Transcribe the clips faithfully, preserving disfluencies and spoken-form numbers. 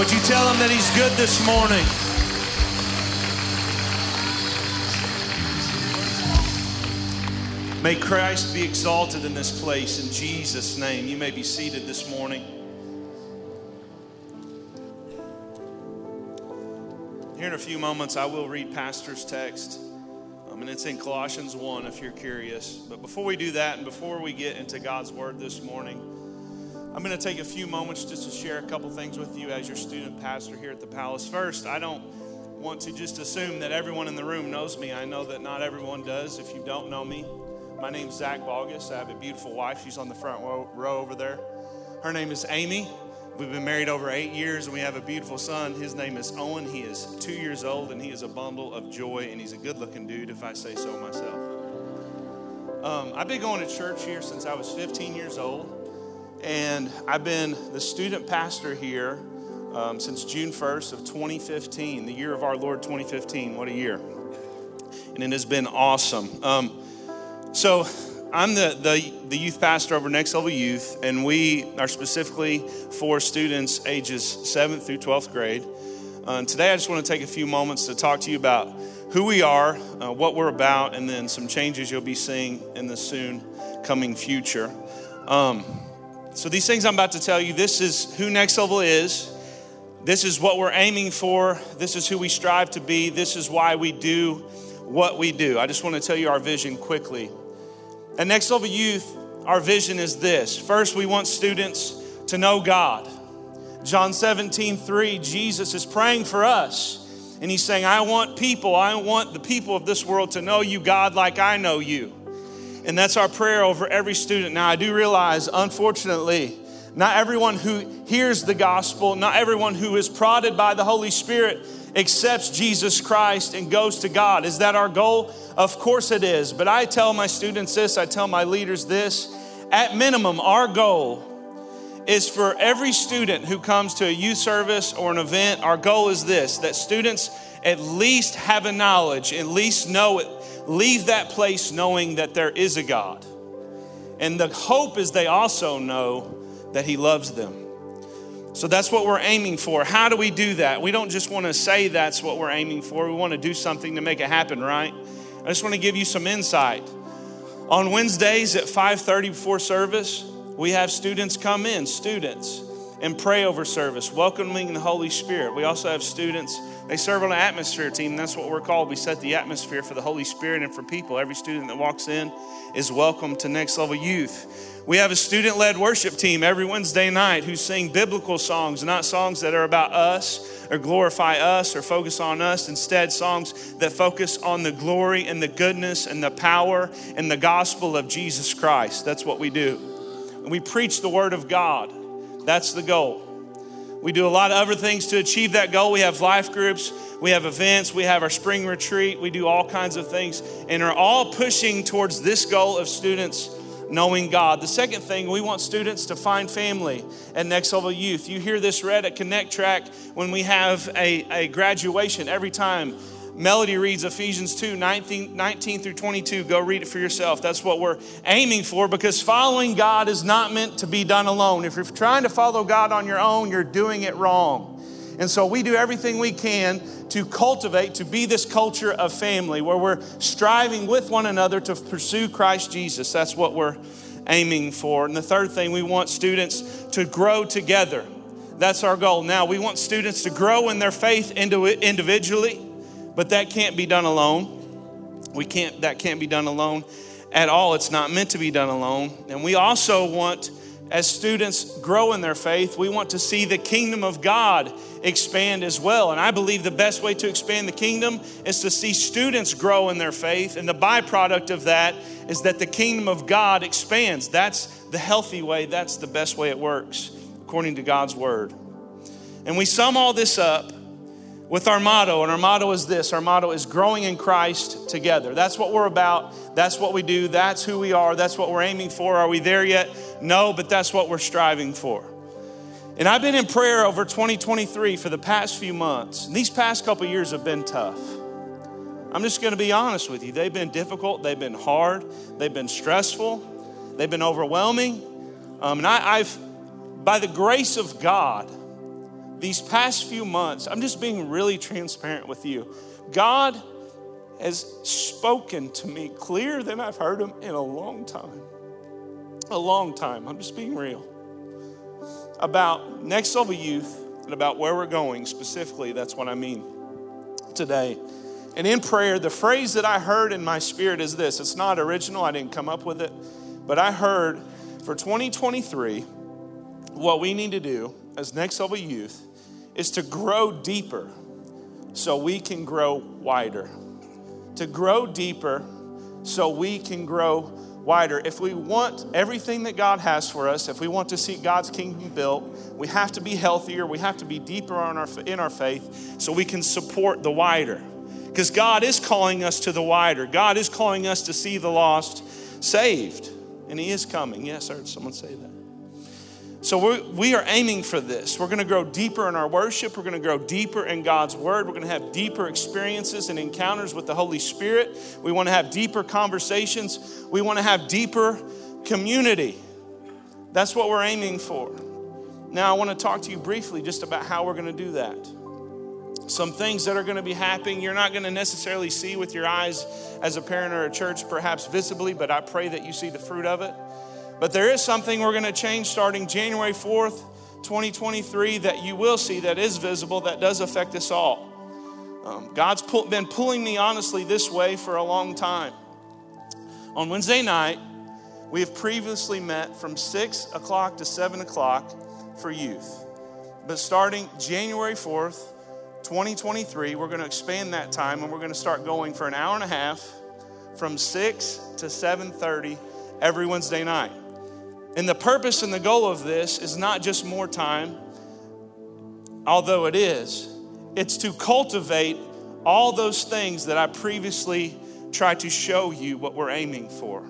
Would you tell him that he's good this morning? May Christ be exalted in this place in Jesus' name. You may be seated this morning. Here in a few moments, I will read Pastor's text, um, and it's in Colossians one if you're curious. But before we do that and before we get into God's Word this morning, I'm going to take a few moments just to share a couple things with you as your student pastor here at the Palace. First, I don't want to just assume that everyone in the room knows me. I know that not everyone does. If you don't know me, my name's Zach Balgus. I have a beautiful wife. She's on the front row over there. Her name is Amy. We've been married over eight years, and we have a beautiful son. His name is Owen. He is two years old, and he is a bundle of joy, and he's a good-looking dude, if I say so myself. Um, I've been going to church here since I was fifteen years old. And I've been the student pastor here um, since June first of twenty fifteen, the year of our Lord twenty fifteen. What a year. And it has been awesome. Um, so I'm the, the, the youth pastor over Next Level Youth, and we are specifically for students ages seventh through twelfth grade. Uh, today I just want to take a few moments to talk to you about who we are, uh, what we're about, and then some changes you'll be seeing in the soon coming future. Um, So these things I'm about to tell you, this is who Next Level is. This is what we're aiming for. This is who we strive to be. This is why we do what we do. I just want to tell you our vision quickly. At Next Level Youth, our vision is this. First, we want students to know God. John seventeen three, Jesus is praying for us. And he's saying, I want people, I want the people of this world to know you, God, like I know you. And that's our prayer over every student. Now, I do realize, unfortunately, not everyone who hears the gospel, not everyone who is prodded by the Holy Spirit accepts Jesus Christ and goes to God. Is that our goal? Of course it is. But I tell my students this, I tell my leaders this. At minimum, our goal is for every student who comes to a youth service or an event, our goal is this, that students at least have a knowledge, at least know it, leave that place knowing that there is a God. And the hope is they also know that he loves them. So that's what we're aiming for. How do we do that? We don't just want to say that's what we're aiming for. We want to do something to make it happen, right? I just want to give you some insight. On Wednesdays at five thirty before service, we have students come in, students, and pray over service, welcoming the Holy Spirit. We also have students, they serve on an atmosphere team. That's what we're called. We set the atmosphere for the Holy Spirit and for people. Every student that walks in is welcome to Next Level Youth. We have a student-led worship team every Wednesday night who sing biblical songs, not songs that are about us or glorify us or focus on us. Instead, songs that focus on the glory and the goodness and the power and the gospel of Jesus Christ. That's what we do. And we preach the word of God. That's the goal. We do a lot of other things to achieve that goal. We have life groups, we have events, we have our spring retreat, we do all kinds of things and are all pushing towards this goal of students knowing God. The second thing, we want students to find family at Next Level Youth. You hear this read at Connect Track when we have a, a graduation every time. Melody reads Ephesians two, nineteen through twenty-two. Go read it for yourself. That's what we're aiming for because following God is not meant to be done alone. If you're trying to follow God on your own, you're doing it wrong. And so we do everything we can to cultivate, to be this culture of family where we're striving with one another to pursue Christ Jesus. That's what we're aiming for. And the third thing, we want students to grow together. That's our goal. Now, we want students to grow in their faith individually. But that can't be done alone. We can't, that can't be done alone at all. It's not meant to be done alone. And we also want, as students grow in their faith, we want to see the kingdom of God expand as well. And I believe the best way to expand the kingdom is to see students grow in their faith. And the byproduct of that is that the kingdom of God expands. That's the healthy way. That's the best way it works, according to God's word. And we sum all this up with our motto, and our motto is this. Our motto is growing in Christ together. That's what we're about. That's what we do. That's who we are. That's what we're aiming for. Are we there yet? No, but that's what we're striving for. And I've been in prayer over twenty twenty-three for the past few months. And these past couple years have been tough. I'm just going to be honest with you. They've been difficult. They've been hard. They've been stressful. They've been overwhelming. Um, and I, I've, by the grace of God, these past few months, I'm just being really transparent with you. God has spoken to me clearer than I've heard him in a long time. A long time. I'm just being real. About Next Level Youth and about where we're going specifically. That's what I mean today. And in prayer, the phrase that I heard in my spirit is this. It's not original. I didn't come up with it. But I heard for twenty twenty-three, what we need to do as Next Level Youth is to grow deeper so we can grow wider. To grow deeper so we can grow wider. If we want everything that God has for us, if we want to see God's kingdom built, we have to be healthier. We have to be deeper on our, in our faith so we can support the wider. Because God is calling us to the wider. God is calling us to see the lost saved. And he is coming. Yes, I heard someone say that. So we we are aiming for this. We're going to grow deeper in our worship. We're going to grow deeper in God's word. We're going to have deeper experiences and encounters with the Holy Spirit. We want to have deeper conversations. We want to have deeper community. That's what we're aiming for. Now, I want to talk to you briefly just about how we're going to do that. Some things that are going to be happening, you're not going to necessarily see with your eyes as a parent or a church, perhaps visibly, but I pray that you see the fruit of it. But there is something we're going to change starting January fourth, twenty twenty-three, that you will see that is visible, that does affect us all. Um, God's pull, been pulling me honestly this way for a long time. On Wednesday night, we have previously met from six o'clock to seven o'clock for youth. But starting January fourth, twenty twenty-three, we're going to expand that time, and we're going to start going for an hour and a half from six to seven thirty every Wednesday night. And the purpose and the goal of this is not just more time, although it is. It's to cultivate all those things that I previously tried to show you what we're aiming for.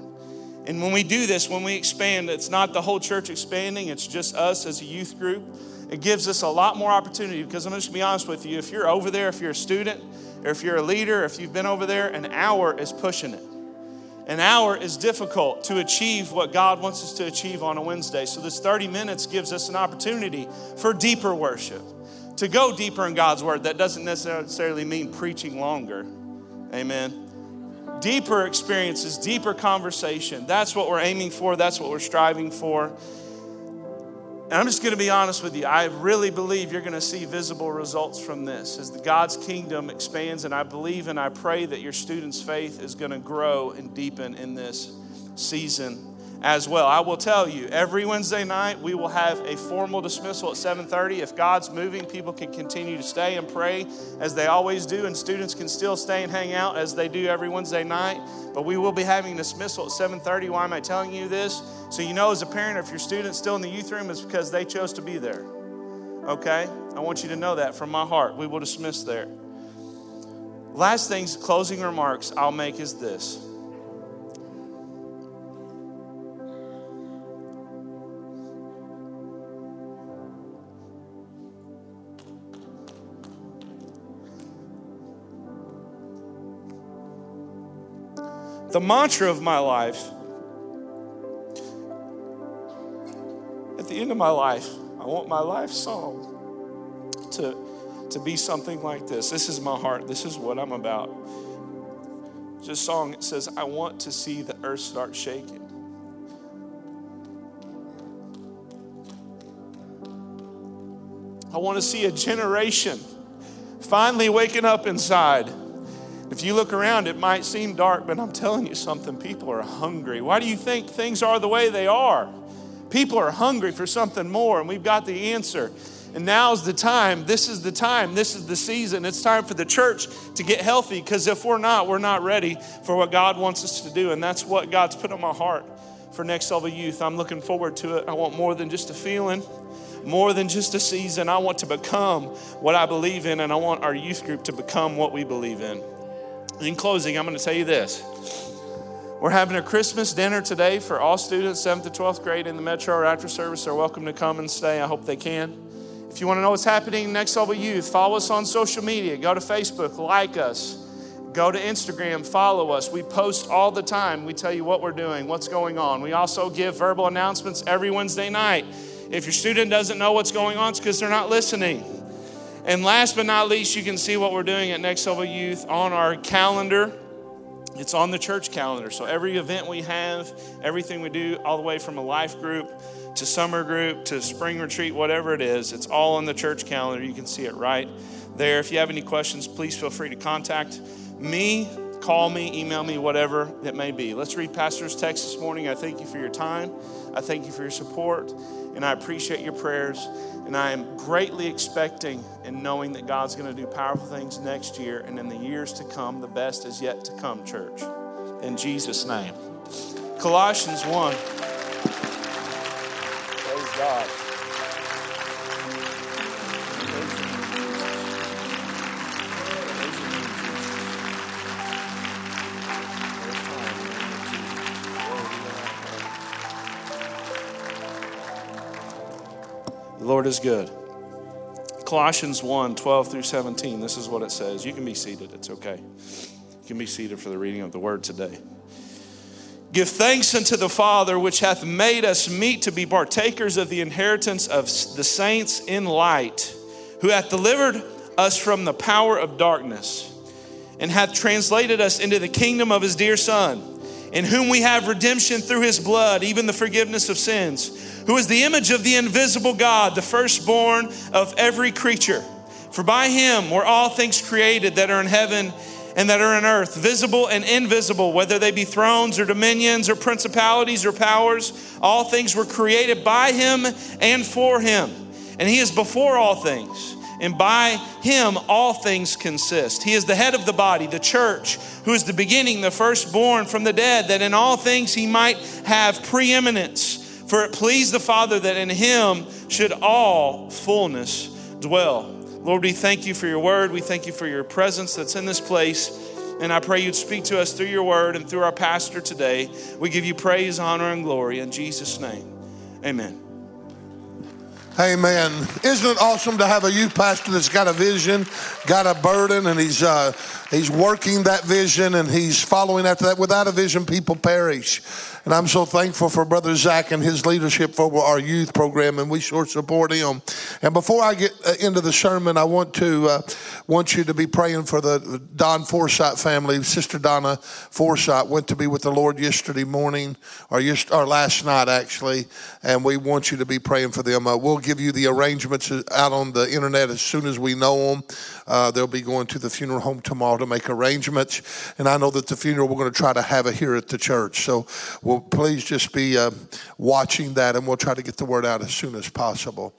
And when we do this, when we expand, it's not the whole church expanding, it's just us as a youth group. It gives us a lot more opportunity because I'm just going to be honest with you, if you're over there, if you're a student, or if you're a leader, if you've been over there, an hour is pushing it. An hour is difficult to achieve what God wants us to achieve on a Wednesday. So this thirty minutes gives us an opportunity for deeper worship, to go deeper in God's word. That doesn't necessarily mean preaching longer. Amen. Deeper experiences, deeper conversation. That's what we're aiming for. That's what we're striving for. And I'm just going to be honest with you. I really believe you're going to see visible results from this as God's kingdom expands. And I believe and I pray that your students' faith is going to grow and deepen in this season as well. I will tell you, every Wednesday night, we will have a formal dismissal at seven thirty. If God's moving, people can continue to stay and pray as they always do. And students can still stay and hang out as they do every Wednesday night. But we will be having dismissal at seven thirty. Why am I telling you this? So you know as a parent, if your student's still in the youth room, it's because they chose to be there. Okay? I want you to know that from my heart. We will dismiss there. Last things, closing remarks I'll make is this. The mantra of my life, at the end of my life, I want my life song to, to be something like this. This is my heart. This is what I'm about. It's a song that says, I want to see the earth start shaking. I want to see a generation finally waking up inside. If you look around, it might seem dark, but I'm telling you something, people are hungry. Why do you think things are the way they are? People are hungry for something more, and we've got the answer. And now's the time. This is the time. This is the season. It's time for the church to get healthy, because if we're not, we're not ready for what God wants us to do, and that's what God's put on my heart for Next Level Youth. I'm looking forward to it. I want more than just a feeling, more than just a season. I want to become what I believe in, and I want our youth group to become what we believe in. In closing, I'm going to tell you this. We're having a Christmas dinner today for all students, seventh to twelfth grade in the Metro or after service. They're welcome to come and stay. I hope they can. If you want to know what's happening in Next Level Youth, follow us on social media. Go to Facebook, like us. Go to Instagram, follow us. We post all the time. We tell you what we're doing, what's going on. We also give verbal announcements every Wednesday night. If your student doesn't know what's going on, it's because they're not listening. And last but not least, you can see what we're doing at Next Level Youth on our calendar. It's on the church calendar. So every event we have, everything we do, all the way from a life group to summer group to spring retreat, whatever it is, it's all on the church calendar. You can see it right there. If you have any questions, please feel free to contact me, call me, email me, whatever it may be. Let's read Pastor's text this morning. I thank you for your time. I thank you for your support, and I appreciate your prayers. And I am greatly expecting and knowing that God's going to do powerful things next year and in the years to come. The best is yet to come, church. In Jesus' name. Colossians one. Praise God. Lord is good. Colossians one, twelve through seventeen. This is what it says. You can be seated. It's okay. You can be seated for the reading of the word today. Give thanks unto the Father, which hath made us meet to be partakers of the inheritance of the saints in light, who hath delivered us from the power of darkness, and hath translated us into the kingdom of his dear Son, in whom we have redemption through his blood, even the forgiveness of sins, who is the image of the invisible God, the firstborn of every creature. For by him were all things created that are in heaven and that are in earth, visible and invisible, whether they be thrones or dominions or principalities or powers. All things were created by him and for him. And he is before all things, and by him all things consist. He is the head of the body, the church, who is the beginning, the firstborn from the dead, that in all things he might have preeminence. For it pleased the Father that in him should all fullness dwell. Lord, we thank you for your word. We thank you for your presence that's in this place. And I pray you'd speak to us through your word and through our pastor today. We give you praise, honor, and glory in Jesus' name. Amen. Amen. Isn't it awesome to have a youth pastor that's got a vision, got a burden, and he's uh, he's working that vision and he's following after that. Without a vision, people perish. And I'm so thankful for Brother Zach and his leadership over our youth program, and we sure support him. And before I get into the sermon, I want to uh, want you to be praying for the Don Forsythe family. Sister Donna Forsythe went to be with the Lord yesterday morning, or, yesterday, or last night actually, and we want you to be praying for them. Uh, we'll give you the arrangements out on the internet as soon as we know them. Uh, they'll be going to the funeral home tomorrow to make arrangements, and I know that the funeral we're going to try to have it here at the church. So. We'll Well, please just be uh, watching that, and we'll try to get the word out as soon as possible.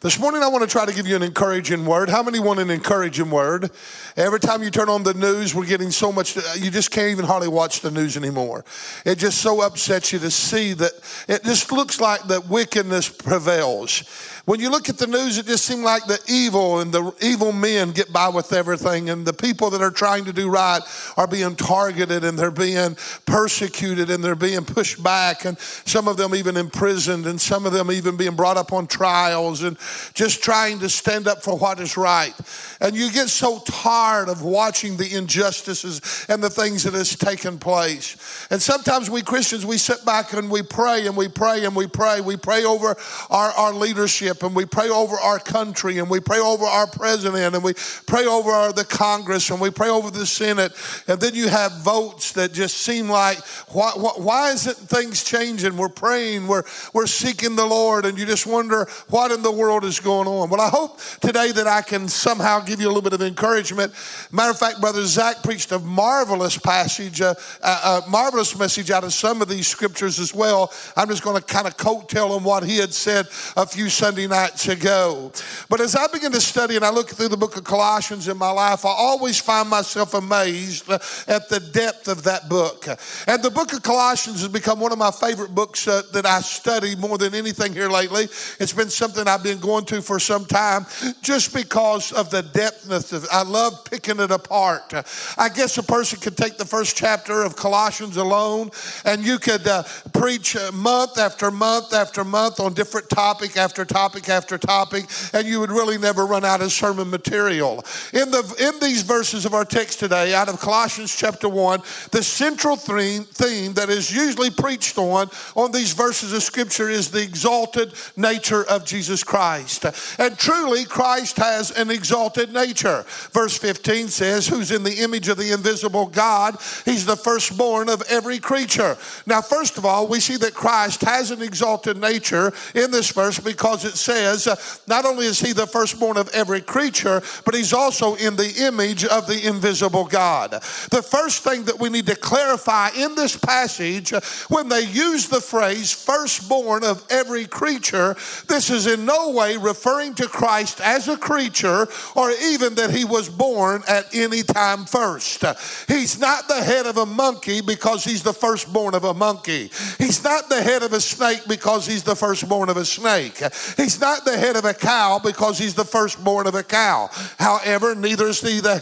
This morning, I want to try to give you an encouraging word. How many want an encouraging word? Every time you turn on the news, we're getting so much, you just can't even hardly watch the news anymore. It just so upsets you to see that it just looks like that wickedness prevails. When you look at the news, it just seems like the evil and the evil men get by with everything, and the people that are trying to do right are being targeted, and they're being persecuted, and they're being pushed back, and some of them even imprisoned, and some of them even being brought up on trials, and just trying to stand up for what is right. And you get so tired of watching the injustices and the things that has taken place. And sometimes we Christians, we sit back and we pray and we pray and we pray. We pray over our, our leadership, and we pray over our country, and we pray over our president, and we pray over our, the Congress, and we pray over the Senate. And then you have votes that just seem like, why, why isn't things changing? We're praying, we're, we're seeking the Lord, and you just wonder what in the world is going on. Well, I hope today that I can somehow give you a little bit of encouragement. Matter of fact, Brother Zach preached a marvelous passage, a, a, a marvelous message out of some of these scriptures as well. I'm just going to kind of coattail on what he had said a few Sundays nights ago. But as I begin to study and I look through the book of Colossians in my life, I always find myself amazed at the depth of that book. And the book of Colossians has become one of my favorite books uh, that I study more than anything here lately. It's been something I've been going to for some time just because of the depthness of it. I love picking it apart. I guess a person could take the first chapter of Colossians alone, and you could uh, preach month after month after month on different topic after topic topic after topic, and you would really never run out of sermon material. In the in these verses of our text today, out of Colossians chapter one, the central theme, theme that is usually preached on on these verses of Scripture is the exalted nature of Jesus Christ. Christ. And truly, Christ has an exalted nature. Verse fifteen says, who's in the image of the invisible God, he's the firstborn of every creature. Now, first of all, we see that Christ has an exalted nature in this verse because it says, uh, not only is he the firstborn of every creature, but he's also in the image of the invisible God. The first thing that we need to clarify in this passage, when they use the phrase firstborn of every creature, this is in no way referring to Christ as a creature or even that he was born at any time first. He's not the head of a monkey because he's the firstborn of a monkey. He's not the head of a snake because he's the firstborn of a snake. He's not the head of a cow because he's the firstborn of a cow. However, neither is he the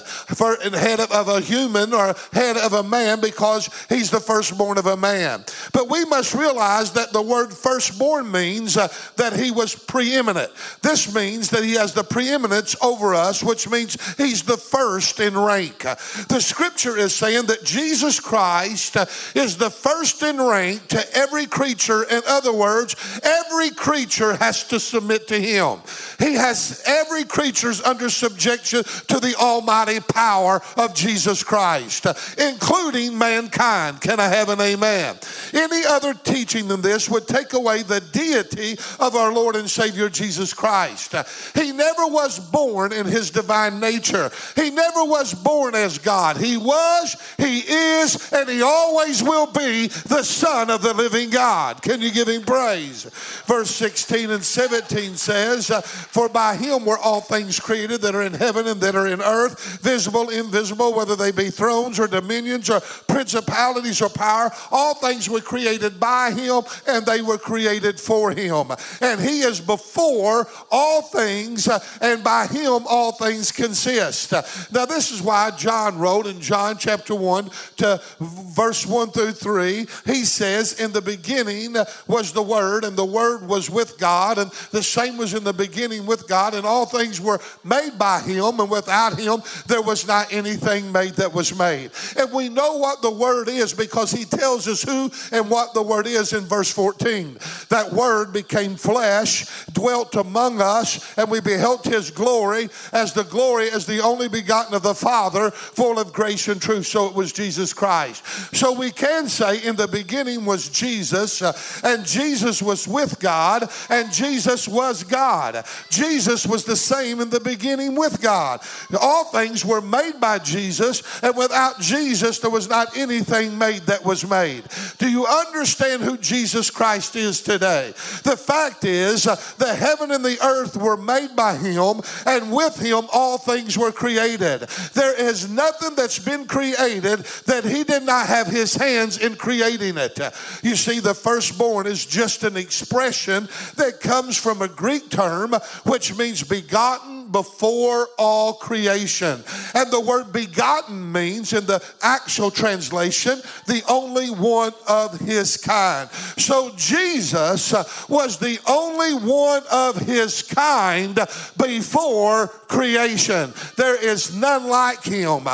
head of a human or head of a man because he's the firstborn of a man. But we must realize that the word firstborn means uh, that he was preeminent. This means that he has the preeminence over us, which means he's the first in rank. The scripture is saying that Jesus Christ uh, is the first in rank to every creature. In other words, every creature has to submit to him. He has every creature's under subjection to the almighty power of Jesus Christ, uh, including mankind. Can I have an amen? Any other teaching than this would take away the deity of our Lord and Savior Jesus Christ. He never was born in his divine nature. He never was born as God. He was, he is, and he always will be the Son of the living God. Can you give him praise? Verse sixteen and seventeen says, for by him were all things created that are in heaven and that are in earth, visible, invisible, whether they be thrones or dominions or principalities or power. All things were created by him and they were created for him. And he is before all things, and by him all things consist. Now this is why John wrote in John chapter one to verse one through three, he says, in the beginning was the Word, and the Word was with God, and the same was in the beginning with God, and all things were made by him, and without him there was not anything made that was made. And we know what the Word is because he tells us who and what the Word is in verse fourteen. That Word became flesh, dwelt among us, and we beheld his glory as the glory as the only begotten of the Father, full of grace and truth. So it was Jesus Christ. So we can say in the beginning was Jesus, uh, and Jesus was with God, and Jesus was God. Jesus was the same in the beginning with God. All things were made by Jesus, and without Jesus there was not anything made that was made. Do you understand who Jesus Christ is today? The fact is, uh, the heaven and the earth were made by him, and with him all things were created. There is nothing that's been created that he did not have his hands in creating it. You see, the firstborn is just an expression that comes from a Greek term which means begotten before all creation. And the word begotten means, in the actual translation, the only one of his kind. So Jesus was the only one of his kind before creation. There is none like him.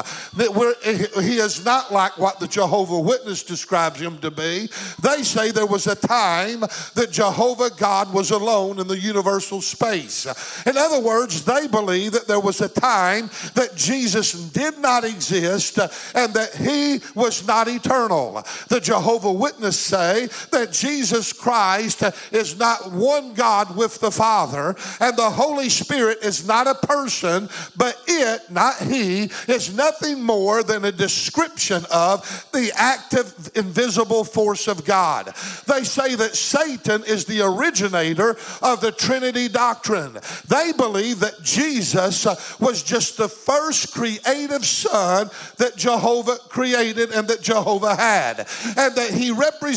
He is not like what the Jehovah's Witness describes him to be. They say there was a time that Jehovah God was alone in the universal space. In other words, they believe that there was a time that Jesus did not exist and that he was not eternal. The Jehovah's Witnesses say that Jesus Christ is not one God with the Father, and the Holy Spirit is not a person, but it, not he, is nothing more than a description of the active, invisible force of God. They say that Satan is the originator of the Trinity doctrine. They believe that Jesus was just the first creative son that Jehovah created and that Jehovah had, and that he represents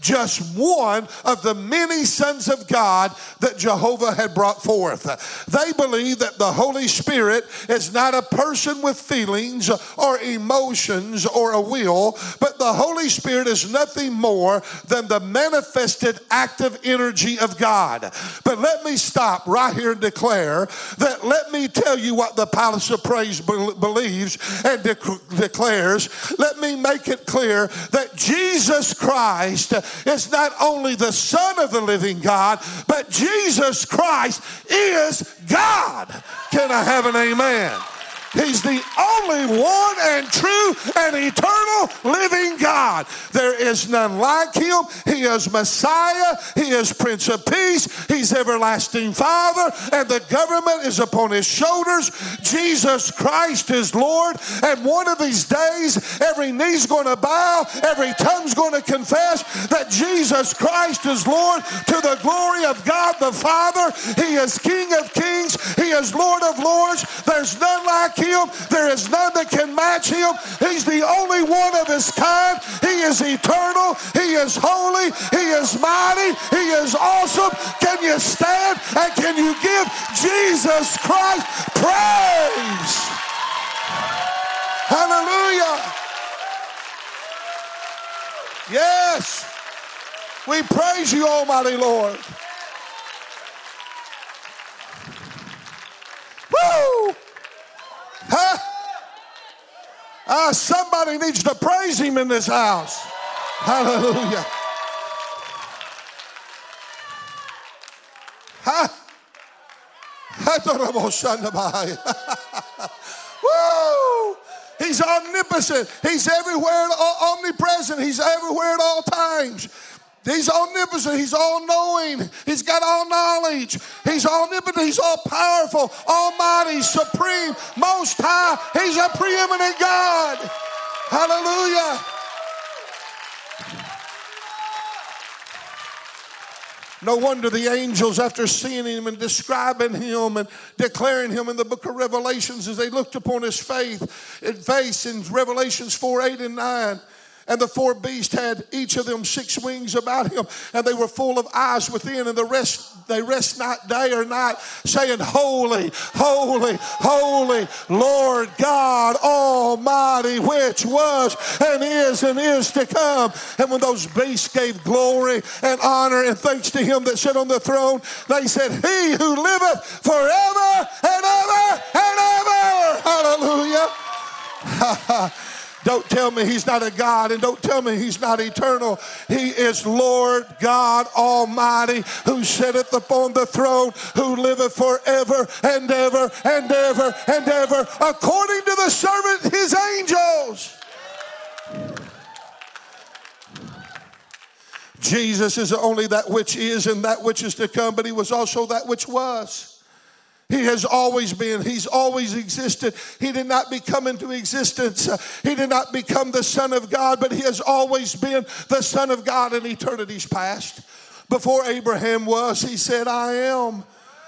just one of the many sons of God that Jehovah had brought forth. They believe that the Holy Spirit is not a person with feelings or emotions or a will, but the Holy Spirit is nothing more than the manifested active energy of God. But let me stop right here and declare that let me tell you what the Palace of Praise be- believes and de- declares. Let me make it clear that Jesus Christ is not only the Son of the living God, but Jesus Christ is God. Can I have an amen? He's the only one and true and eternal living God. There is none like him. He is Messiah. He is Prince of Peace. He's everlasting Father. And the government is upon his shoulders. Jesus Christ is Lord. And one of these days, every knee's going to bow. Every tongue's going to confess that Jesus Christ is Lord to the glory of God the Father. He is King of Kings. He is Lord of Lords. There's none like him. Him. There is none that can match him. He's the only one of his kind. He is eternal. He is holy. He is mighty. He is awesome. Can you stand and can you give Jesus Christ praise? Hallelujah. Yes. We praise you, Almighty Lord. Woo! Huh? Ah, somebody needs to praise him in this house. Hallelujah. Huh? Woo! He's omnipotent. He's everywhere, omnipresent. He's everywhere at all times. He's omnipotent. He's all-knowing. He's got all knowledge. He's omnipotent. He's all-powerful, almighty, supreme, most high. He's a preeminent God. Hallelujah. No wonder the angels, after seeing him and describing him and declaring him in the book of Revelations, as they looked upon his faith, face in Revelations four, eight, and nine, and the four beasts had each of them six wings about him, and they were full of eyes within, and the rest they rest not day or night, saying, Holy, holy, holy, Lord God Almighty, which was and is and is to come. And when those beasts gave glory and honor and thanks to him that sat on the throne, they said, He who liveth forever and ever and ever. Hallelujah. Don't tell me he's not a God, and don't tell me he's not eternal. He is Lord God Almighty, who sitteth upon the throne, who liveth forever and ever and ever and ever, according to the servant, his angels. Jesus is only that which is and that which is to come, but he was also that which was. He has always been. He's always existed. He did not become into existence. He did not become the Son of God, but he has always been the Son of God in eternities past. Before Abraham was, he said, I am.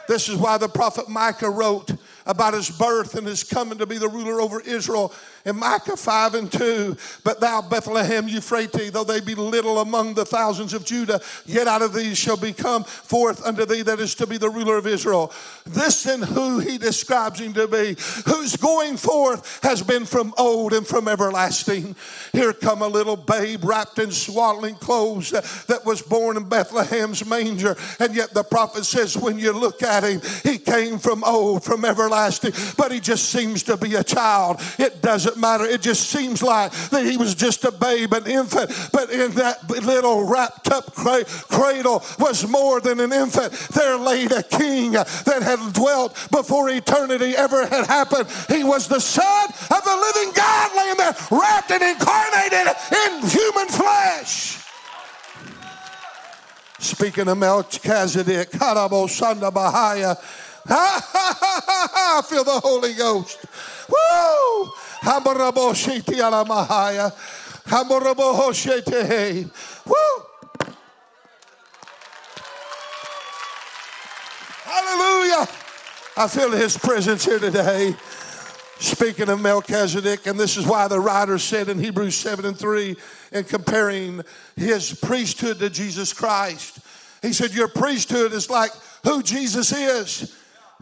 This is why the prophet Micah wrote about his birth and his coming to be the ruler over Israel. In Micah five and two, but thou Bethlehem Ephratah, though they be little among the thousands of Judah, yet out of these shall become forth unto thee that is to be the ruler of Israel. This and who he describes him to be, whose going forth has been from old and from everlasting. Here come a little babe wrapped in swaddling clothes that was born in Bethlehem's manger. And yet the prophet says, when you look at him, he came from old, from everlasting, but he just seems to be a child. It doesn't matter. It just seems like that he was just a babe, an infant, but in that little wrapped up cradle was more than an infant. There laid a king that had dwelt before eternity ever had happened. He was the Son of the living God laying there wrapped and incarnated in human flesh. Speaking of Melchizedek, I feel the Holy Ghost. Woo! Hamarabo shiti ala mahaya. Hamarabo hoshete. Woo! Hallelujah. I feel his presence here today. Speaking of Melchizedek, and this is why the writer said in Hebrews seven and three, in comparing his priesthood to Jesus Christ, he said, your priesthood is like who Jesus is.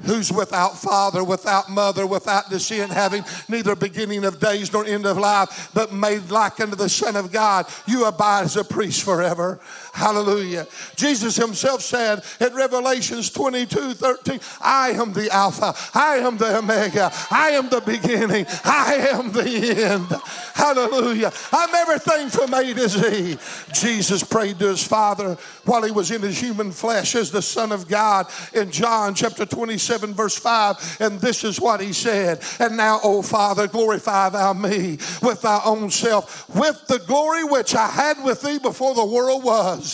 who's without father, without mother, without descent, having neither beginning of days nor end of life, but made like unto the Son of God. You abide as a priest forever. Hallelujah. Jesus himself said in Revelations twenty-two, thirteen, I am the Alpha, I am the Omega, I am the beginning, I am the end. Hallelujah. I'm everything from A to Z. Jesus prayed to his Father while he was in his human flesh as the Son of God in John chapter twenty-seven verse five, and this is what he said. And now, O Father, glorify thou me with thy own self, with the glory which I had with thee before the world was.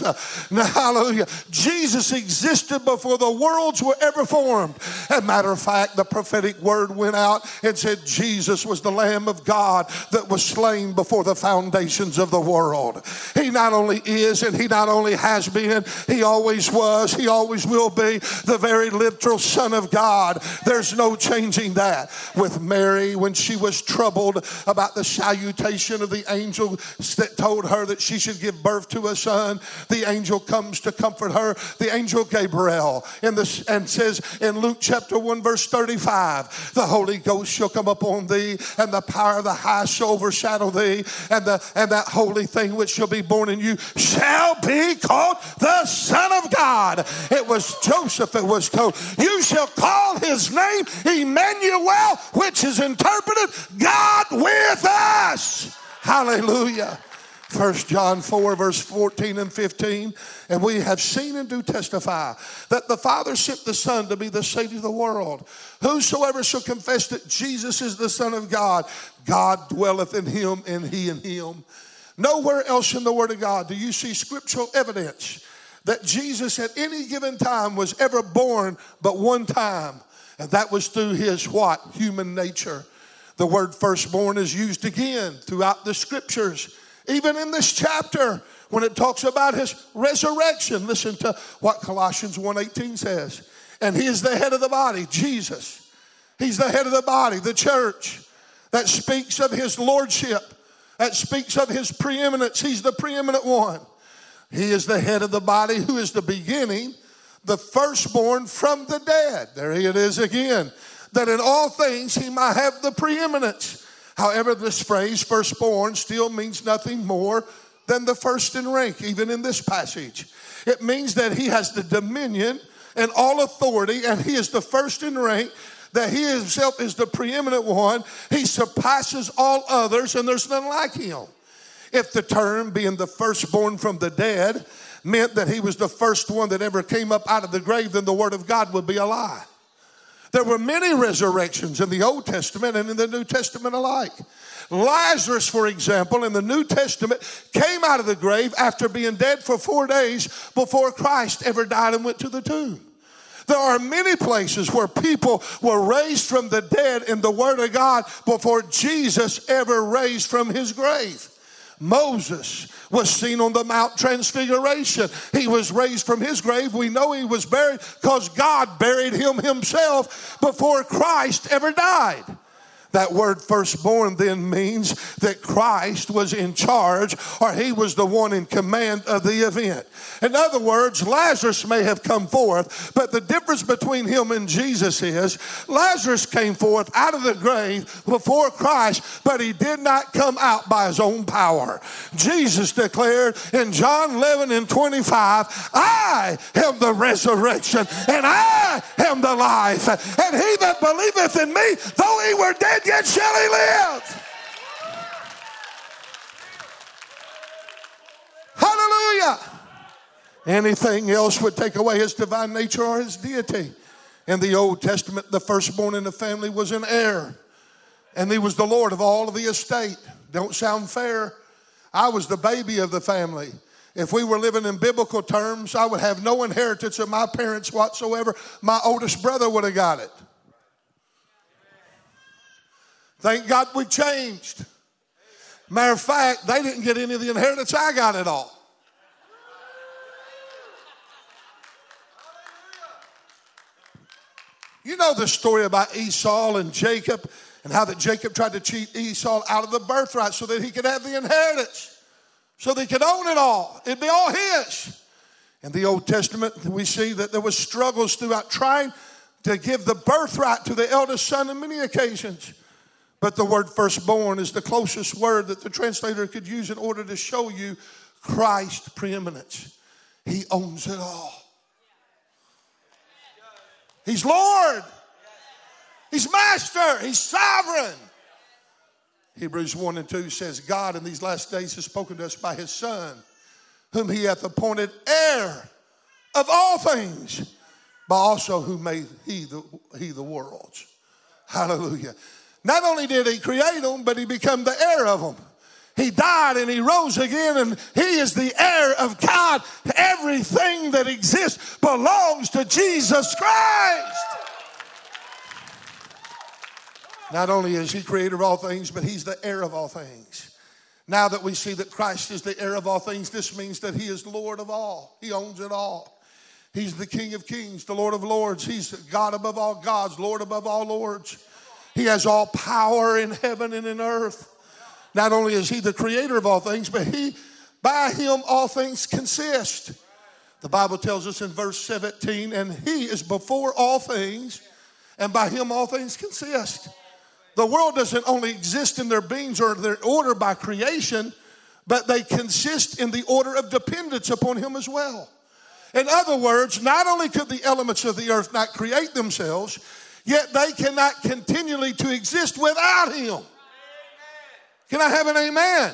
Now, hallelujah. Jesus existed before the worlds were ever formed. As a matter of fact, the prophetic word went out and said Jesus was the Lamb of God that was slain before the foundations of the world. He not only is, and he not only has been, he always was, he always will be the very literal Son of God. There's no changing that. With Mary, when she was troubled about the salutation of the angel that told her that she should give birth to a son, the angel comes to comfort her, the angel Gabriel, in this, and says in Luke chapter one verse thirty-five, the Holy Ghost shall come upon thee, and the power of the high shall overshadow thee, and the and that holy thing which shall be born in you shall be called the Son of God. It was Joseph that was told, you shall call his name Emmanuel, which is interpreted, God with us. Hallelujah. First John four verse fourteen and fifteen, and we have seen and do testify that the Father sent the Son to be the Savior of the world. Whosoever shall confess that Jesus is the Son of God, God dwelleth in him and he in him. Nowhere else in the Word of God do you see scriptural evidence that Jesus at any given time was ever born but one time. And that was through his what? Human nature. The word firstborn is used again throughout the scriptures. Even in this chapter when it talks about his resurrection. Listen to what Colossians one eighteen says. And he is the head of the body, Jesus. He's the head of the body, the church. That speaks of his lordship. That speaks of his preeminence. He's the preeminent one. He is the head of the body, who is the beginning, the firstborn from the dead. There it is again. That in all things he might have the preeminence. However, this phrase, firstborn, still means nothing more than the first in rank, even in this passage. It means that he has the dominion and all authority, and he is the first in rank, that he himself is the preeminent one. He surpasses all others, and there's none like him. If the term being the firstborn from the dead meant that he was the first one that ever came up out of the grave, then the word of God would be a lie. There were many resurrections in the Old Testament and in the New Testament alike. Lazarus, for example, in the New Testament, came out of the grave after being dead for four days before Christ ever died and went to the tomb. There are many places where people were raised from the dead in the Word of God before Jesus ever raised from his grave. Moses was seen on the Mount Transfiguration. He was raised from his grave. We know he was buried because God buried him himself before Christ ever died. That word firstborn then means that Christ was in charge, or he was the one in command of the event. In other words, Lazarus may have come forth, but the difference between him and Jesus is Lazarus came forth out of the grave before Christ, but he did not come out by his own power. Jesus declared in John eleven and twenty-five, I am the resurrection and I am the life. And he that believeth in me, though he were dead, yet shall he live. Hallelujah. Anything else would take away his divine nature or his deity. In the Old Testament, the firstborn in the family was an heir, and he was the lord of all of the estate. Don't sound fair. I was the baby of the family. If we were living in biblical terms, I would have no inheritance of my parents whatsoever. My oldest brother would have got it. Thank God we changed. Matter of fact, they didn't get any of the inheritance. I got it all. You know the story about Esau and Jacob, and how that Jacob tried to cheat Esau out of the birthright so that he could have the inheritance, so that he could own it all. It'd be all his. In the Old Testament, we see that there was struggles throughout trying to give the birthright to the eldest son on many occasions. But the word firstborn is the closest word that the translator could use in order to show you Christ's preeminence. He owns it all. He's Lord. He's master. He's sovereign. Hebrews one and two says, God in these last days has spoken to us by his son, whom he hath appointed heir of all things, but also who made he the, he the worlds. Hallelujah. Not only did he create them, but he became the heir of them. He died and he rose again, and he is the heir of God. Everything that exists belongs to Jesus Christ. Not only is he creator of all things, but he's the heir of all things. Now that we see that Christ is the heir of all things, this means that he is Lord of all. He owns it all. He's the King of kings, the Lord of lords. He's God above all gods, Lord above all lords. He has all power in heaven and in earth. Not only is he the creator of all things, but he, by him all things consist. The Bible tells us in verse seventeen, and he is before all things, and by him all things consist. The world doesn't only exist in their beings or their order by creation, but they consist in the order of dependence upon him as well. In other words, not only could the elements of the earth not create themselves, yet they cannot continually to exist without him. Can I have an amen?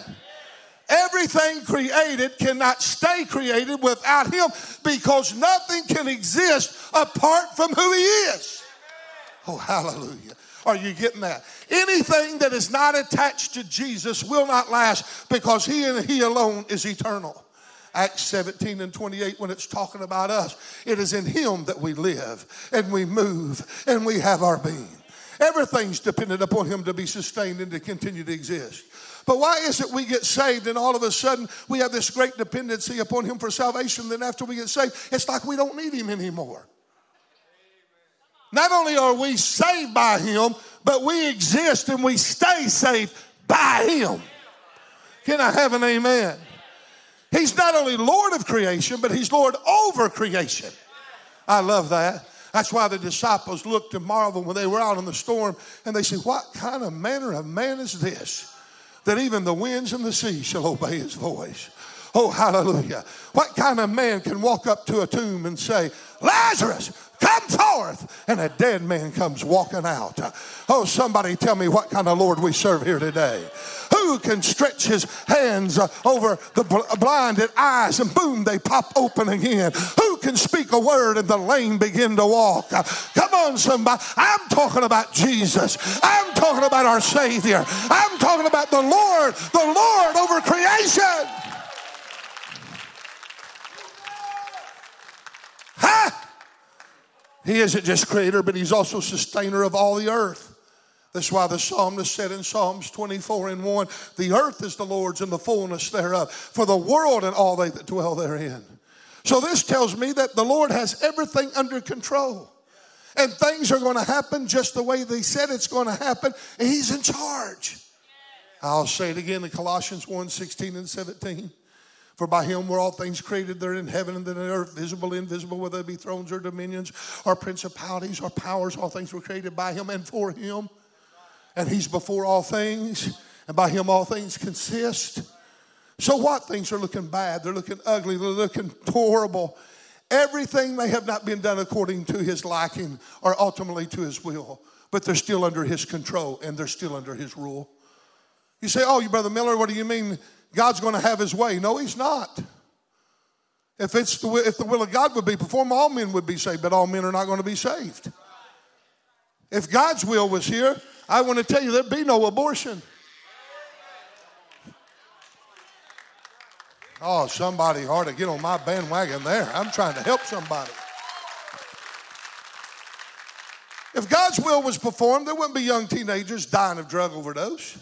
Everything created cannot stay created without him, because nothing can exist apart from who he is. Oh, hallelujah. Are you getting that? Anything that is not attached to Jesus will not last, because he and he alone is eternal. Acts seventeen and twenty-eight, when it's talking about us, it is in him that we live and we move and we have our being. Everything's dependent upon him to be sustained and to continue to exist. But why is it we get saved and all of a sudden we have this great dependency upon him for salvation? Then after we get saved, it's like we don't need him anymore. Not only are we saved by him, but we exist and we stay saved by him. Can I have an amen? He's not only Lord of creation, but he's Lord over creation. I love that. That's why the disciples looked and marveled when they were out in the storm, and they said, what kind of manner of man is this, that even the winds and the sea shall obey his voice? Oh, hallelujah. What kind of man can walk up to a tomb and say, Lazarus, come forth, and a dead man comes walking out? Oh, somebody tell me what kind of Lord we serve here today. Who can stretch his hands over the blinded eyes and boom, they pop open again? Who can speak a word and the lame begin to walk? Come on, somebody. I'm talking about Jesus. I'm talking about our Savior. I'm talking about the Lord, the Lord over creation. Huh? He isn't just creator, but he's also sustainer of all the earth. That's why the psalmist said in Psalms twenty-four and one, the earth is the Lord's and the fullness thereof, for the world and all they that dwell therein. So this tells me that the Lord has everything under control, and things are going to happen just the way they said it's going to happen, and he's in charge. I'll say it again in Colossians one, sixteen and seventeen. For by him were all things created that are in heaven and in earth, visible and invisible, whether it be thrones or dominions or principalities or powers. All things were created by him and for him. And he's before all things. And by him all things consist. So what? Things are looking bad. They're looking ugly. They're looking horrible. Everything may have not been done according to his liking or ultimately to his will. But they're still under his control and they're still under his rule. You say, oh, you Brother Miller, what do you mean? God's going to have his way. No, he's not. If it's the will, if the will of God would be performed, all men would be saved, but all men are not going to be saved. If God's will was here, I want to tell you, there'd be no abortion. Oh, somebody ought to get on my bandwagon there. I'm trying to help somebody. If God's will was performed, there wouldn't be young teenagers dying of drug overdose.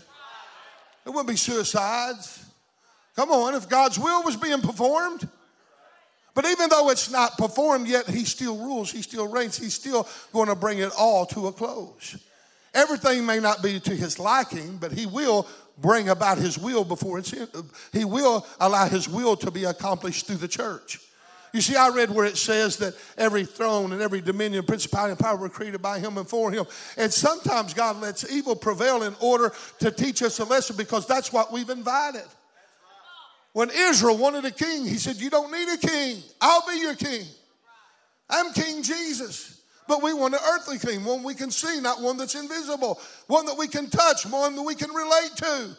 There wouldn't be suicides. Come on, if God's will was being performed. But even though it's not performed yet, he still rules, he still reigns, he's still going to bring it all to a close. Everything may not be to his liking, but he will bring about his will before it's in. He will allow his will to be accomplished through the church. You see, I read where it says that every throne and every dominion, principality, and power were created by him and for him. And sometimes God lets evil prevail in order to teach us a lesson, because that's what we've invited. When Israel wanted a king, he said, you don't need a king. I'll be your king. I'm King Jesus. But we want an earthly king, one we can see, not one that's invisible, one that we can touch, one that we can relate to.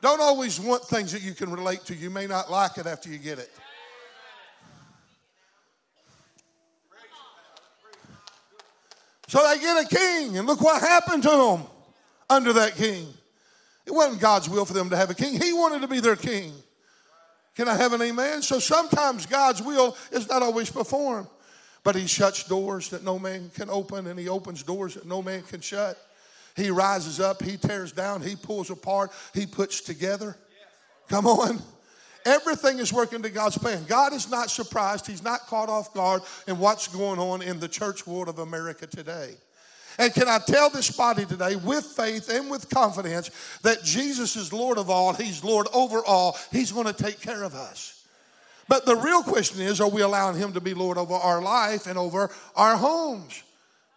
Don't always want things that you can relate to. You may not like it after you get it. So they get a king, and look what happened to them under that king. It wasn't God's will for them to have a king. He wanted to be their king. Can I have an amen? So sometimes God's will is not always performed, but he shuts doors that no man can open, and he opens doors that no man can shut. He rises up, he tears down, he pulls apart, he puts together. Come on. Everything is working to God's plan. God is not surprised. He's not caught off guard in what's going on in the church world of America today. And can I tell this body today with faith and with confidence that Jesus is Lord of all. He's Lord over all. He's going to take care of us. But the real question is, are we allowing him to be Lord over our life and over our homes?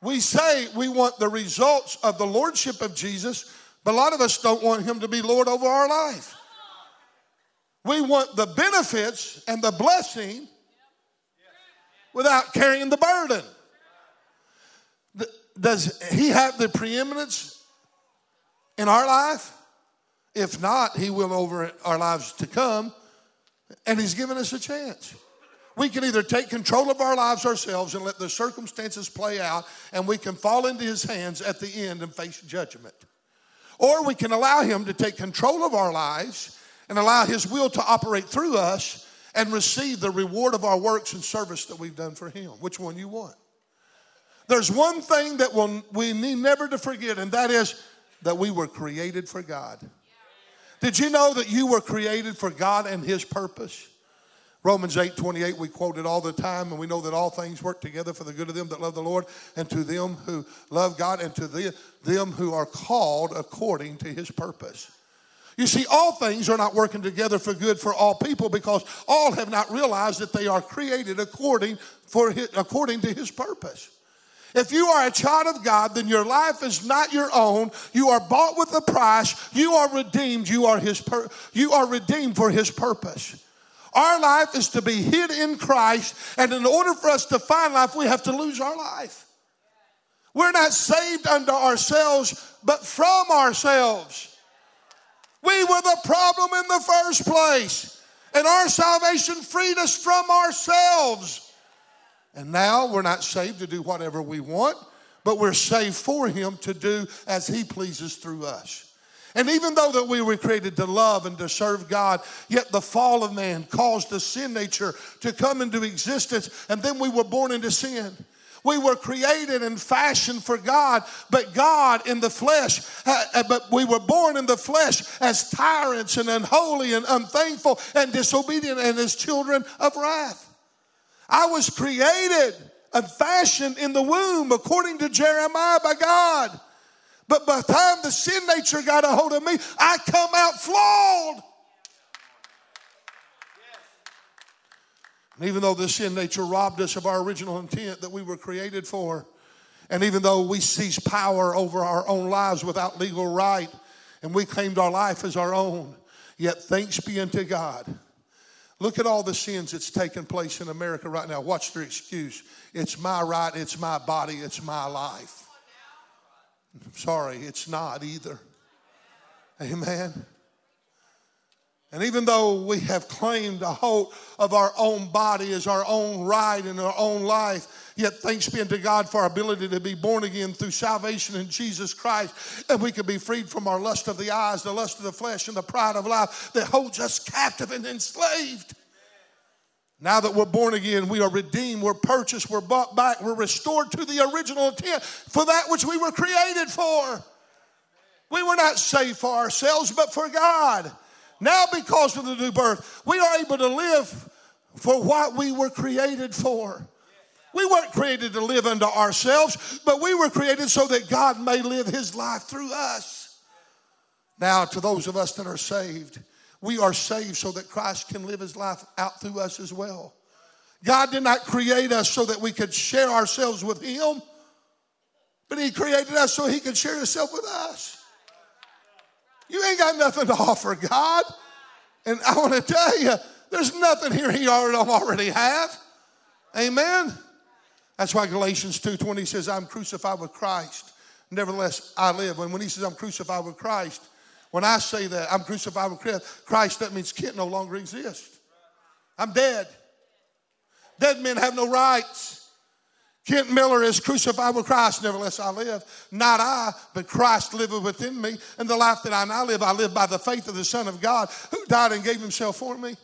We say we want the results of the lordship of Jesus, but a lot of us don't want him to be Lord over our life. We want the benefits and the blessing without carrying the burden. Does he have the preeminence in our life? If not, he will over our lives to come, and he's given us a chance. We can either take control of our lives ourselves and let the circumstances play out, and we can fall into his hands at the end and face judgment. Or we can allow him to take control of our lives and allow his will to operate through us and receive the reward of our works and service that we've done for him. Which one you want? There's one thing that we'll, we need never to forget, and that is that we were created for God. Did you know that you were created for God and his purpose? Romans eight twenty-eight, we quote it all the time, and we know that all things work together for the good of them that love the Lord and to them who love God and to the, them who are called according to his purpose. You see, all things are not working together for good for all people, because all have not realized that they are created according, for his, according to his purpose. If you are a child of God, then your life is not your own. You are bought with a price. You are redeemed. You are his pur- you are redeemed for his purpose. Our life is to be hid in Christ, and in order for us to find life, we have to lose our life. We're not saved unto ourselves, but from ourselves. We were the problem in the first place, and our salvation freed us from ourselves. And now we're not saved to do whatever we want, but we're saved for him to do as he pleases through us. And even though that we were created to love and to serve God, yet the fall of man caused the sin nature to come into existence, and then we were born into sin. We were created and fashioned for God, but God in the flesh, but we were born in the flesh as tyrants and unholy and unthankful and disobedient and as children of wrath. I was created and fashioned in the womb, according to Jeremiah, by God. But by the time the sin nature got a hold of me, I come out flawed. And even though the sin nature robbed us of our original intent that we were created for, and even though we seized power over our own lives without legal right, and we claimed our life as our own, yet thanks be unto God. Look at all the sins that's taking place in America right now. What's their excuse? It's my right, it's my body, it's my life. I'm sorry, it's not either. Amen. And even though we have claimed the hold of our own body as our own right and our own life, yet thanks be unto God for our ability to be born again through salvation in Jesus Christ. And we can be freed from our lust of the eyes, the lust of the flesh, and the pride of life that holds us captive and enslaved. Now that we're born again, we are redeemed, we're purchased, we're bought back, we're restored to the original intent for that which we were created for. We were not saved for ourselves, but for God. Now because of the new birth, we are able to live for what we were created for. We weren't created to live unto ourselves, but we were created so that God may live his life through us. Now to those of us that are saved, we are saved so that Christ can live his life out through us as well. God did not create us so that we could share ourselves with him, but he created us so he could share himself with us. You ain't got nothing to offer God. And I want to tell you, there's nothing here he already don't already have. Amen? That's why Galatians two twenty says, I'm crucified with Christ. Nevertheless, I live. And when he says I'm crucified with Christ, when I say that, I'm crucified with Christ, that means Kent no longer exists. I'm dead. Dead men have no rights. Kent Miller is crucified with Christ. Nevertheless, I live. Not I, but Christ liveth within me. And the life that I now live, I live by the faith of the Son of God who died and gave himself for me.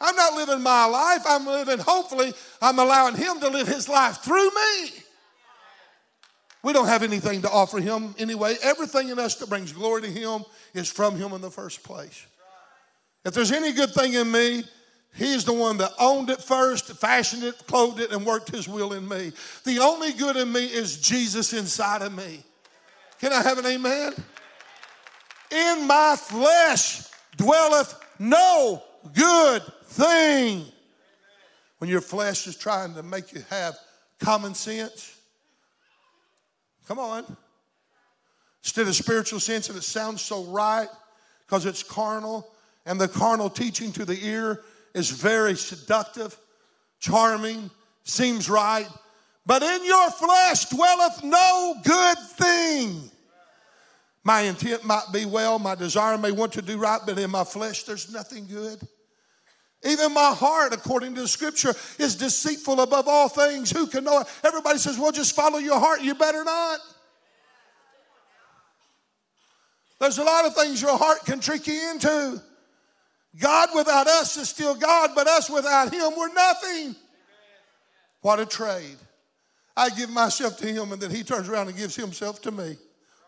I'm not living my life. I'm living, hopefully, I'm allowing him to live his life through me. We don't have anything to offer him anyway. Everything in us that brings glory to him is from him in the first place. If there's any good thing in me, he's the one that owned it first, fashioned it, clothed it, and worked his will in me. The only good in me is Jesus inside of me. Can I have an amen? In my flesh dwelleth no good thing. When your flesh is trying to make you have common sense, come on, instead of spiritual sense, and it sounds so right because it's carnal, and the carnal teaching to the ear is very seductive, charming, seems right, but in your flesh dwelleth no good thing. My intent might be well, my desire may want to do right, but in my flesh there's nothing good. Even my heart, according to the scripture, is deceitful above all things. Who can know it? Everybody says, well, just follow your heart. You better not. There's a lot of things your heart can trick you into. God without us is still God, but us without him, we're nothing. What a trade. I give myself to him, and then he turns around and gives himself to me.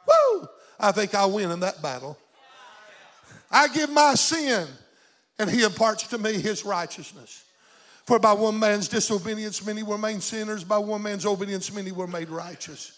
Woo! I think I win in that battle. I give my sin, and he imparts to me his righteousness. For by one man's disobedience many were made sinners. By one man's obedience many were made righteous.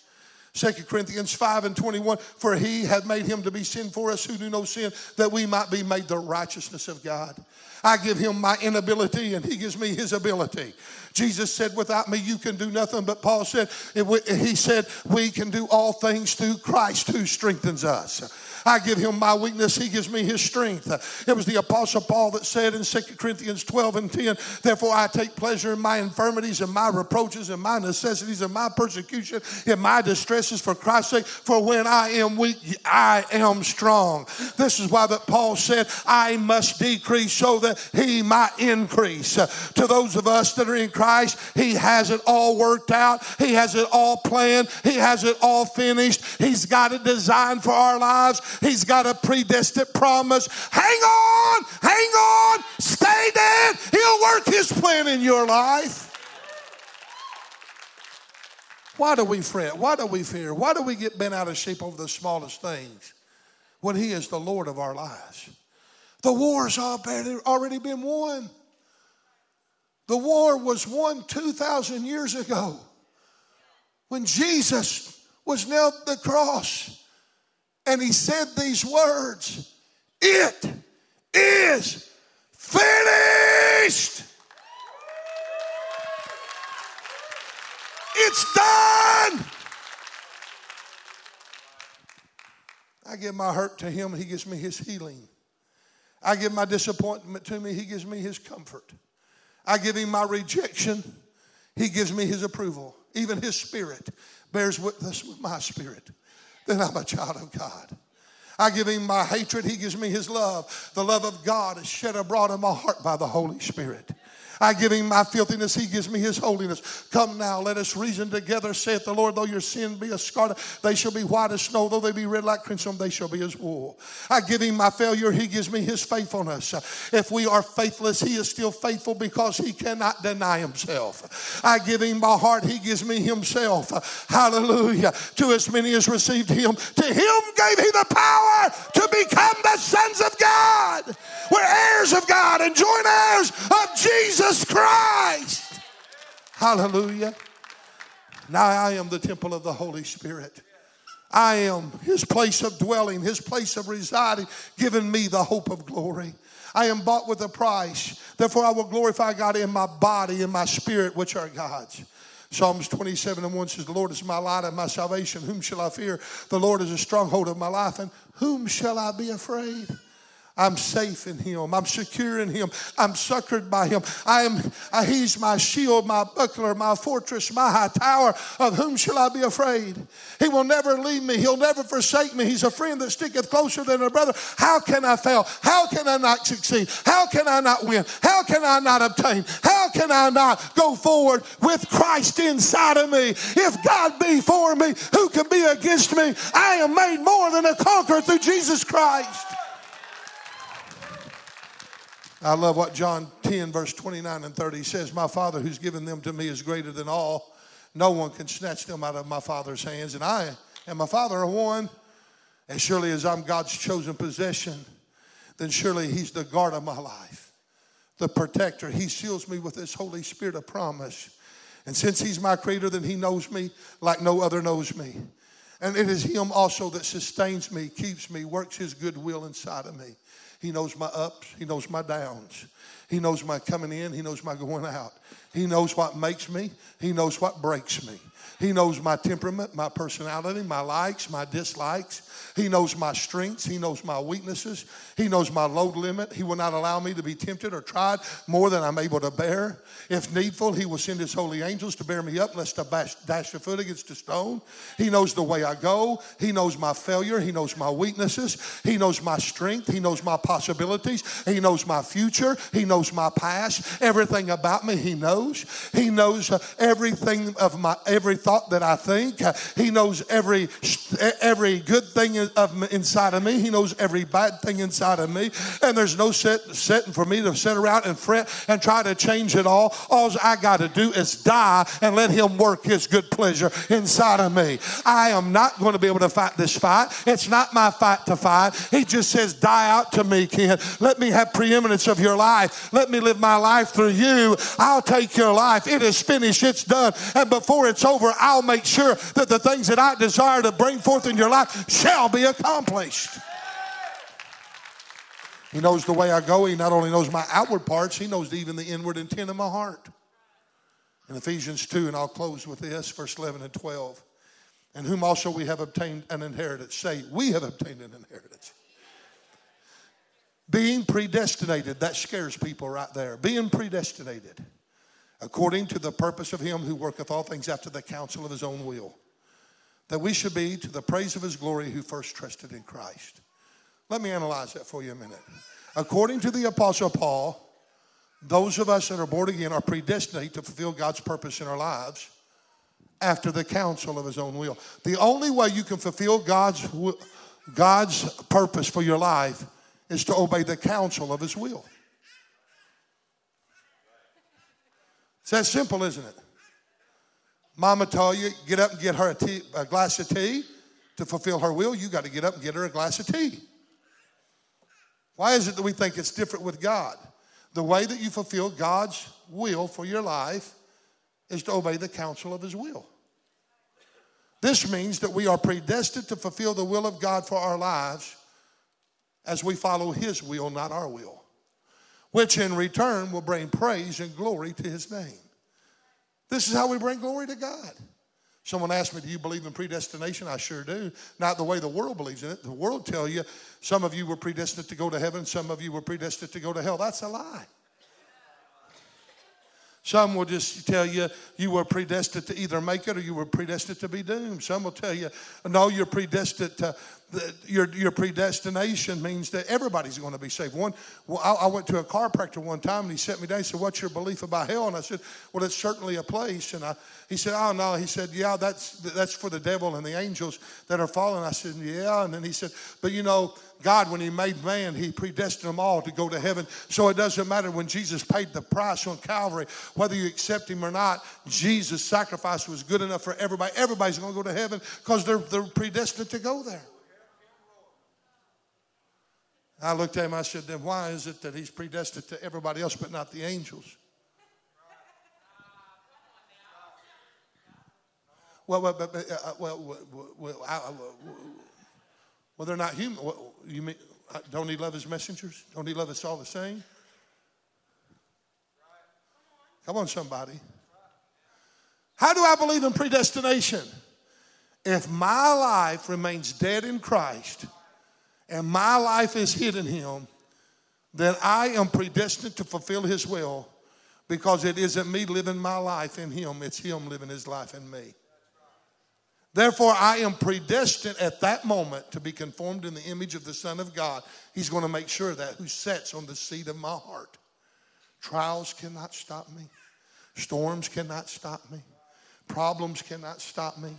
Second Corinthians five and twenty-one, for he had made him to be sin for us who knew no sin, that we might be made the righteousness of God. I give him my inability, and he gives me his ability. Jesus said, without me you can do nothing, but Paul said, he said, we can do all things through Christ who strengthens us. I give him my weakness, he gives me his strength. It was the Apostle Paul that said in Second Corinthians twelve and ten, therefore I take pleasure in my infirmities and my reproaches and my necessities and my persecution and my distresses for Christ's sake, for when I am weak, I am strong. This is why that Paul said, I must decrease so that he might increase. To those of us that are in Christ, he has it all worked out. He has it all planned. He has it all finished. He's got a design for our lives. He's got a predestined promise. Hang on, hang on, stay dead. He'll work his plan in your life. Why do we fret? Why do we fear? Why do we get bent out of shape over the smallest things when he is the Lord of our lives? The war's already been won. The war was won two thousand years ago when Jesus was nailed to the cross. And he said these words, it is finished. It's done. I give my hurt to him, he gives me his healing. I give my disappointment to me, he gives me his comfort. I give him my rejection, he gives me his approval. Even his spirit bears witness with my spirit. Then I'm a child of God. I give him my hatred. He gives me his love. The love of God is shed abroad in my heart by the Holy Spirit. I give him my filthiness. He gives me his holiness. Come now, let us reason together, saith the Lord. Though your sin be as scarlet, they shall be white as snow. Though they be red like crimson, they shall be as wool. I give him my failure. He gives me his faithfulness. If we are faithless, he is still faithful because he cannot deny himself. I give him my heart. He gives me himself. Hallelujah. To as many as received him, to him gave he the power to become the sons of God. We're heirs of God and joint heirs of Jesus Christ. Hallelujah. Now I am the temple of the Holy Spirit. I am his place of dwelling, his place of residing, giving me the hope of glory. I am bought with a price. Therefore, I will glorify God in my body, in my spirit, which are God's. Psalms twenty-seven and one says, the Lord is my light and my salvation. Whom shall I fear? The Lord is a stronghold of my life. And whom shall I be afraid? I'm safe in him. I'm secure in him. I'm succored by him. I am. Uh, he's my shield, my buckler, my fortress, my high tower. Of whom shall I be afraid? He will never leave me. He'll never forsake me. He's a friend that sticketh closer than a brother. How can I fail? How can I not succeed? How can I not win? How can I not obtain? How can I not go forward with Christ inside of me? If God be for me, who can be against me? I am made more than a conqueror through Jesus Christ. I love what John ten, verse twenty-nine and thirty says. My Father who's given them to me is greater than all. No one can snatch them out of my Father's hands. And I and my Father are one. As surely as I'm God's chosen possession, then surely he's the guard of my life, the protector. He seals me with his Holy Spirit of promise. And since he's my creator, then he knows me like no other knows me. And it is him also that sustains me, keeps me, works his good will inside of me. He knows my ups. He knows my downs. He knows my coming in. He knows my going out. He knows what makes me. He knows what breaks me. He knows my temperament, my personality, my likes, my dislikes. He knows my strengths. He knows my weaknesses. He knows my load limit. He will not allow me to be tempted or tried more than I'm able to bear. If needful, he will send his holy angels to bear me up, lest I bash, dash the foot against a stone. He knows the way I go. He knows my failure. He knows my weaknesses. He knows my strength. He knows my possibilities. He knows my future. He knows my past. Everything about me, he knows. He knows everything of my, everything. Thought that I think. He knows every every good thing of inside of me. He knows every bad thing inside of me. And there's no set, setting for me to sit around and fret and try to change it all. All I got to do is die and let him work his good pleasure inside of me. I am not going to be able to fight this fight. It's not my fight to fight. He just says, die out to me, Ken. Let me have preeminence of your life. Let me live my life through you. I'll take your life. It is finished. It's done. And before it's over, I'll make sure that the things that I desire to bring forth in your life shall be accomplished. He knows the way I go. He not only knows my outward parts, he knows even the inward intent of my heart. In Ephesians two, and I'll close with this, verse eleven and twelve. In whom also we have obtained an inheritance. Say, we have obtained an inheritance. Being predestinated, that scares people right there. Being predestinated. According to the purpose of him who worketh all things after the counsel of his own will, that we should be to the praise of his glory who first trusted in Christ. Let me analyze that for you a minute. According to the Apostle Paul, those of us that are born again are predestinated to fulfill God's purpose in our lives after the counsel of his own will. The only way you can fulfill God's, God's purpose for your life is to obey the counsel of his will. It's that simple, isn't it? Mama told you, get up and get her a, tea, a glass of tea. To fulfill her will, you got to get up and get her a glass of tea. Why is it that we think it's different with God? The way that you fulfill God's will for your life is to obey the counsel of his will. This means that we are predestined to fulfill the will of God for our lives as we follow his will, not our will, which in return will bring praise and glory to his name. This is how we bring glory to God. Someone asked me, do you believe in predestination? I sure do. Not the way the world believes in it. The world tell you some of you were predestined to go to heaven. Some of you were predestined to go to hell. That's a lie. Some will just tell you you were predestined to either make it or you were predestined to be doomed. Some will tell you, no, you're predestined to... The, your, your predestination means that everybody's going to be saved. One, well, I, I went to a chiropractor one time, and he sat me down. He said, what's your belief about hell? And I said, well, it's certainly a place. And I, he said, oh, no. He said, yeah, that's that's for the devil and the angels that are fallen. I said, yeah. And then he said, but, you know, God, when he made man, he predestined them all to go to heaven. So it doesn't matter when Jesus paid the price on Calvary, whether you accept him or not, Jesus' sacrifice was good enough for everybody. Everybody's going to go to heaven because they're, they're predestined to go there. I looked at him, I said, then why is it that he's predestined to everybody else but not the angels? Well, well, well, well, well, well, well, well, well they're not human. Well, you mean, Don't he love his messengers? Don't he love us all the same? Come on, somebody. How do I believe in predestination? If my life remains dead in Christ and my life is hid in him, then I am predestined to fulfill his will, because it isn't me living my life in him, it's him living his life in me. Therefore, I am predestined at that moment to be conformed in the image of the Son of God. He's going to make sure that who sits on the seat of my heart. Trials cannot stop me. Storms cannot stop me. Problems cannot stop me.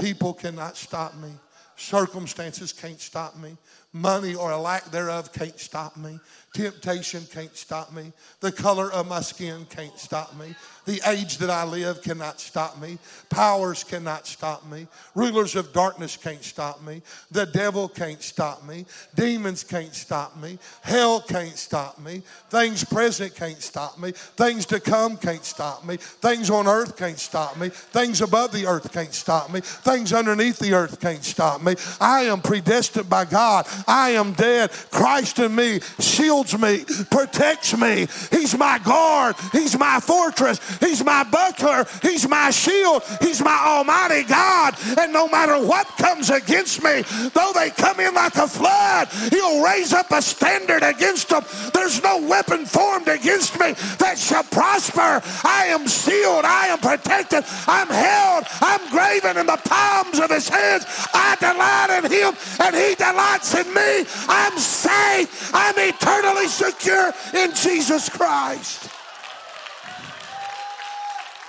People cannot stop me. Circumstances can't stop me. Money or a lack thereof can't stop me. Temptation can't stop me. The color of my skin can't stop me. The age that I live cannot stop me. Powers cannot stop me. Rulers of darkness can't stop me. The devil can't stop me. Demons can't stop me. Hell can't stop me. Things present can't stop me. Things to come can't stop me. Things on earth can't stop me. Things above the earth can't stop me. Things underneath the earth can't stop me. I am predestined by God. I am dead. Christ in me shields me, protects me. He's my guard. He's my fortress. He's my buckler. He's my shield. He's my almighty God. And no matter what comes against me, though they come in like a flood, he'll raise up a standard against them. There's no weapon formed against me that shall prosper. I am sealed. I am protected. I'm held. I'm graven in the palms of his hands. I delight in him and he delights in me. I'm saved. I'm eternally secure in Jesus Christ.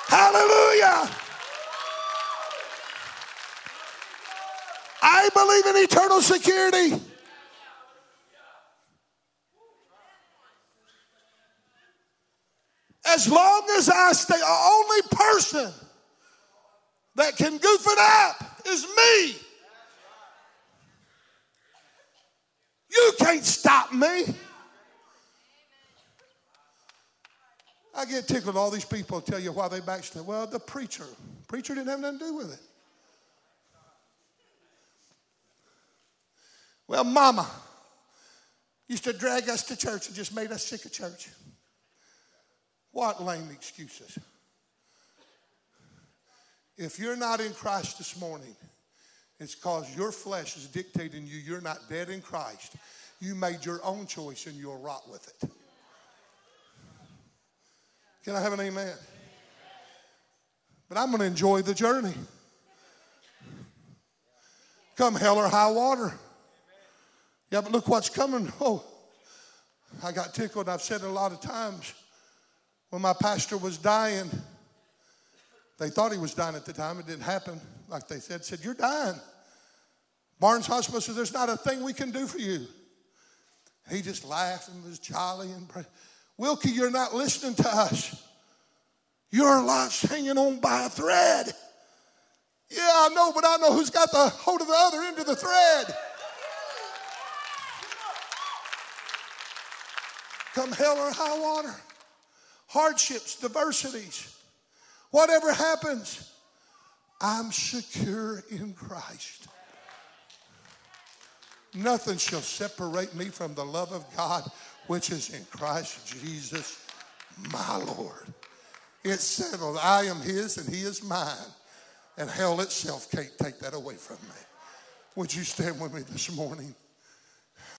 Hallelujah. I believe in eternal security. As long as I stay, the only person that can goof it up is me. You can't stop me. I get tickled. All these people tell you why they backslid. Well, the preacher. Preacher didn't have nothing to do with it. Well, mama used to drag us to church and just made us sick of church. What lame excuses. If you're not in Christ this morning, it's because your flesh is dictating you. You're not dead in Christ. You made your own choice and you'll rot with it. Can I have an amen? But I'm going to enjoy the journey. Come hell or high water. Yeah, but look what's coming. Oh, I got tickled. I've said it a lot of times. When my pastor was dying, they thought he was dying at the time. It didn't happen. Like they said, said, you're dying. Barnes Hospital said, there's not a thing we can do for you. He just laughed and was jolly and prayed. Wilkie, you're not listening to us. Your life's hanging on by a thread. Yeah, I know, but I know who's got the hold of the other end of the thread. Come hell or high water, hardships, diversities, whatever happens, I'm secure in Christ. Nothing shall separate me from the love of God, which is in Christ Jesus, my Lord. It's settled. I am his and he is mine. And hell itself can't take that away from me. Would you stand with me this morning?